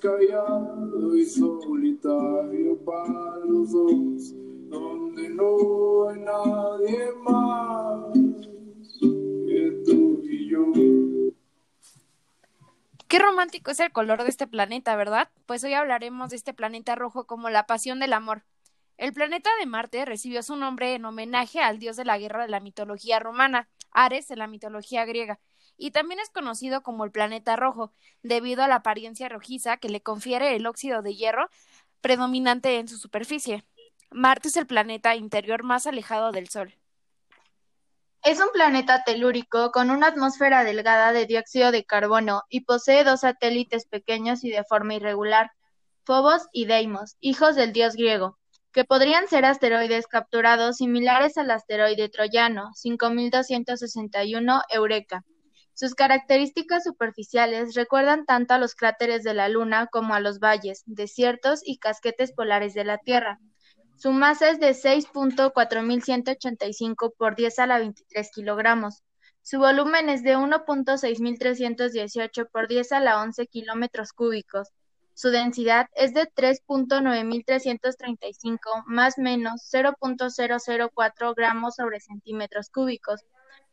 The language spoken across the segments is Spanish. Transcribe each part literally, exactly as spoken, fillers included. callado y solitario para los dos, donde no hay nadie más que tú y yo. Qué romántico es el color de este planeta, ¿verdad? Pues hoy hablaremos de este planeta rojo como la pasión del amor. El planeta de Marte recibió su nombre en homenaje al dios de la guerra de la mitología romana, Ares en la mitología griega, y también es conocido como el planeta rojo, debido a la apariencia rojiza que le confiere el óxido de hierro predominante en su superficie. Marte es el planeta interior más alejado del Sol. Es un planeta telúrico con una atmósfera delgada de dióxido de carbono y posee dos satélites pequeños y de forma irregular, Fobos y Deimos, hijos del dios griego, que podrían ser asteroides capturados similares al asteroide troyano cinco mil doscientos sesenta y uno Eureka. Sus características superficiales recuerdan tanto a los cráteres de la Luna como a los valles, desiertos y casquetes polares de la Tierra. Su masa es de seis punto cuatro mil ciento ochenta y cinco por diez a la veintitrés kilogramos. Su volumen es de uno punto seis mil trescientos dieciocho por diez a la once kilómetros cúbicos. Su densidad es de tres punto nueve mil trescientos treinta y cinco más menos cero punto cero cero cuatro gramos sobre centímetros cúbicos.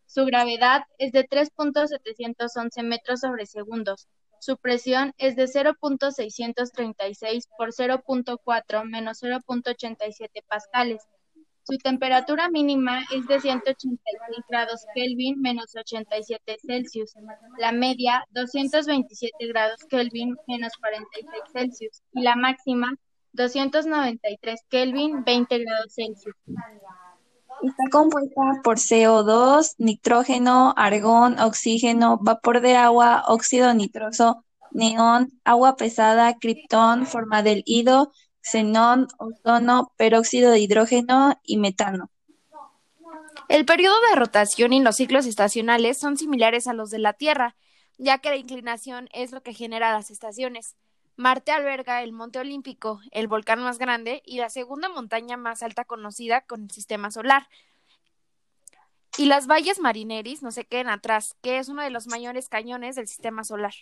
Su gravedad es de tres punto setecientos once metros sobre segundos. Su presión es de cero punto seiscientos treinta y seis por cero punto cuatro menos cero punto ochenta y siete pascales. Su temperatura mínima es de ciento ochenta y seis grados Kelvin menos ochenta y siete Celsius. La media, doscientos veintisiete grados Kelvin menos cuarenta y seis Celsius. Y la máxima, doscientos noventa y tres Kelvin, veinte grados Celsius. Está compuesta por C O dos, nitrógeno, argón, oxígeno, vapor de agua, óxido nitroso, neón, agua pesada, criptón, formaldehído, xenón, ozono, peróxido de hidrógeno y metano. El periodo de rotación y los ciclos estacionales son similares a los de la Tierra, ya que la inclinación es lo que genera las estaciones. Marte alberga el Monte Olímpico, el volcán más grande y la segunda montaña más alta conocida con el sistema solar. Y las Valles Marineris no se queden atrás, que es uno de los mayores cañones del sistema solar.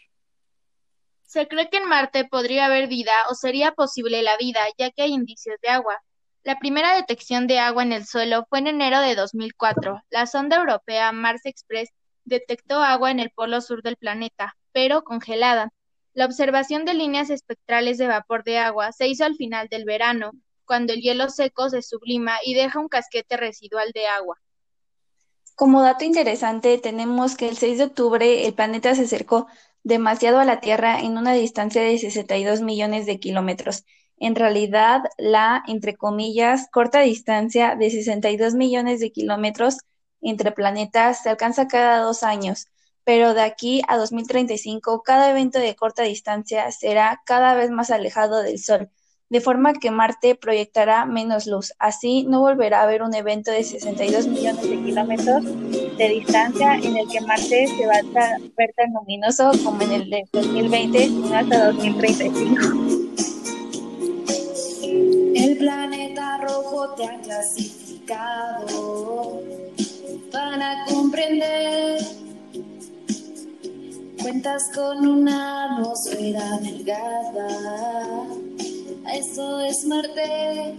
Se cree que en Marte podría haber vida o sería posible la vida, ya que hay indicios de agua. La primera detección de agua en el suelo fue en enero de dos mil cuatro. La sonda europea Mars Express detectó agua en el polo sur del planeta, pero congelada. La observación de líneas espectrales de vapor de agua se hizo al final del verano, cuando el hielo seco se sublima y deja un casquete residual de agua. Como dato interesante, tenemos que el seis de octubre el planeta se acercó demasiado a la Tierra en una distancia de sesenta y dos millones de kilómetros. En realidad, la, entre comillas, corta distancia de sesenta y dos millones de kilómetros entre planetas se alcanza cada dos años. Pero de aquí a dos mil treinta y cinco, cada evento de corta distancia será cada vez más alejado del Sol, de forma que Marte proyectará menos luz. Así, no volverá a haber un evento de sesenta y dos millones de kilómetros de distancia en el que Marte se va a ver tan luminoso como en el de dos mil veinte, sino hasta dos mil treinta y cinco. El planeta rojo te ha clasificado para comprender. Cuentas con una atmósfera delgada, eso es Marte,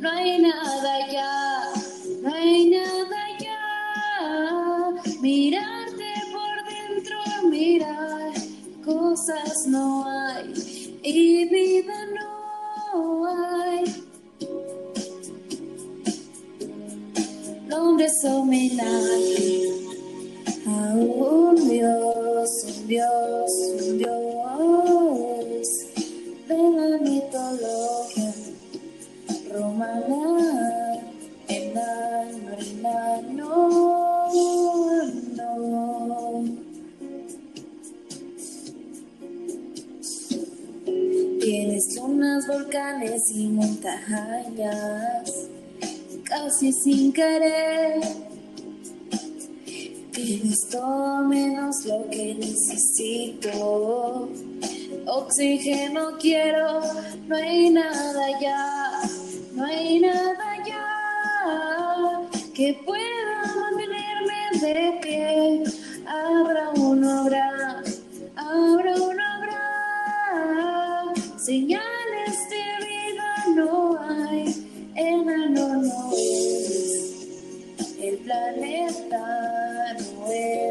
no hay nada ya, no hay nada ya, mirarte por dentro, mirar, cosas no hay, y vida no hay, nombres son milagros. A un Dios, un Dios, un Dios de la mitología romana, enano, enano, no. Tienes lunas, volcanes y montañas, casi sin querer. Tienes todo menos lo que necesito, oxígeno quiero, no hay nada ya, no hay nada ya, que pueda mantenerme de pie, habrá uno, habrá, habrá uno, habrá, Señales de vida no hay, enano no es, el planeta no es.